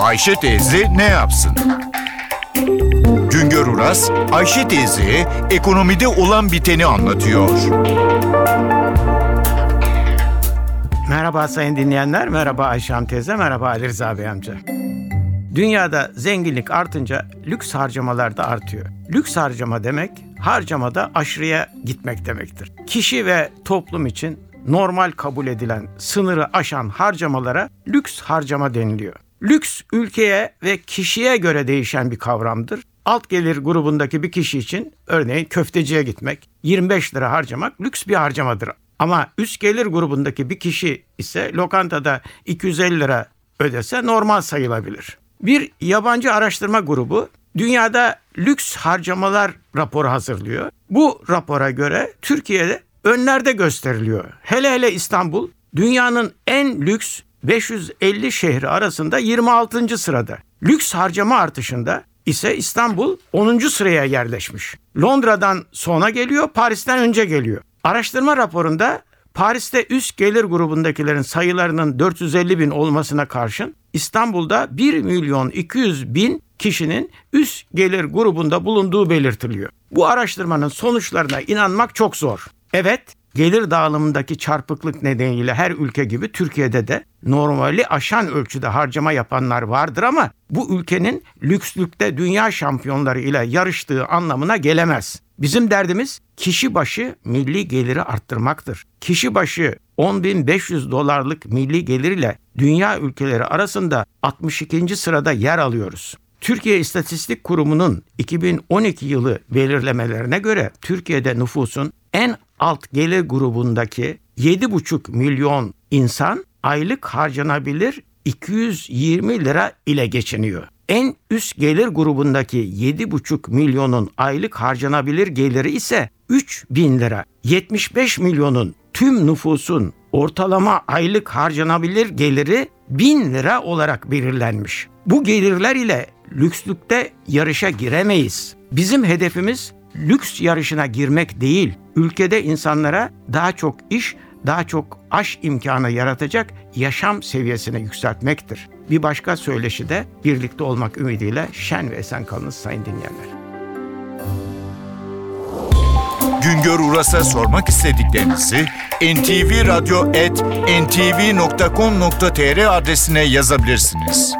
Ayşe teyze ne yapsın? Güngör Uras, Ayşe teyzeye ekonomide olan biteni anlatıyor. Merhaba sayın dinleyenler, merhaba Ayşe Hanım teyze, merhaba Ali Rıza Bey amca. Dünyada zenginlik artınca lüks harcamalar da artıyor. Lüks harcama demek, harcamada aşırıya gitmek demektir. Kişi ve toplum için normal kabul edilen, sınırı aşan harcamalara lüks harcama deniliyor. Lüks ülkeye ve kişiye göre değişen bir kavramdır. Alt gelir grubundaki bir kişi için örneğin köfteciye gitmek, 25 lira harcamak lüks bir harcamadır. Ama üst gelir grubundaki bir kişi ise lokantada 250 lira ödese normal sayılabilir. Bir yabancı araştırma grubu dünyada lüks harcamalar raporu hazırlıyor. Bu rapora göre Türkiye'de önlerde gösteriliyor. Hele hele İstanbul dünyanın en lüks 550 şehri arasında 26. sırada. Lüks harcama artışında ise İstanbul 10. sıraya yerleşmiş. Londra'dan sonra geliyor, Paris'ten önce geliyor. Araştırma raporunda Paris'te üst gelir grubundakilerin sayılarının 450 bin olmasına karşın İstanbul'da 1 milyon 200 bin kişinin üst gelir grubunda bulunduğu belirtiliyor. Bu araştırmanın sonuçlarına inanmak çok zor. Evet, gelir dağılımındaki çarpıklık nedeniyle her ülke gibi Türkiye'de de normali aşan ölçüde harcama yapanlar vardır ama bu ülkenin lükslükte dünya şampiyonları ile yarıştığı anlamına gelemez. Bizim derdimiz kişi başı milli geliri arttırmaktır. Kişi başı $10.500 milli gelirle dünya ülkeleri arasında 62. sırada yer alıyoruz. Türkiye İstatistik Kurumu'nun 2012 yılı belirlemelerine göre Türkiye'de nüfusun en alt gelir grubundaki 7,5 milyon insan aylık harcanabilir 220 lira ile geçiniyor. En üst gelir grubundaki 7,5 milyonun aylık harcanabilir geliri ise 3.000 lira. 75 milyonun tüm nüfusun ortalama aylık harcanabilir geliri 1.000 lira olarak belirlenmiş. Bu gelirler ile lükslükte yarışa giremeyiz. Bizim hedefimiz lüks yarışına girmek değil, ülkede insanlara daha çok iş, daha çok aş imkanı yaratacak yaşam seviyesine yükseltmektir. Bir başka söyleşi de birlikte olmak ümidiyle şen ve esen kalınız sayın dinleyenler. Güngör Uras'a sormak istediklerinizi ntvradyo@ntv.com.tr adresine yazabilirsiniz.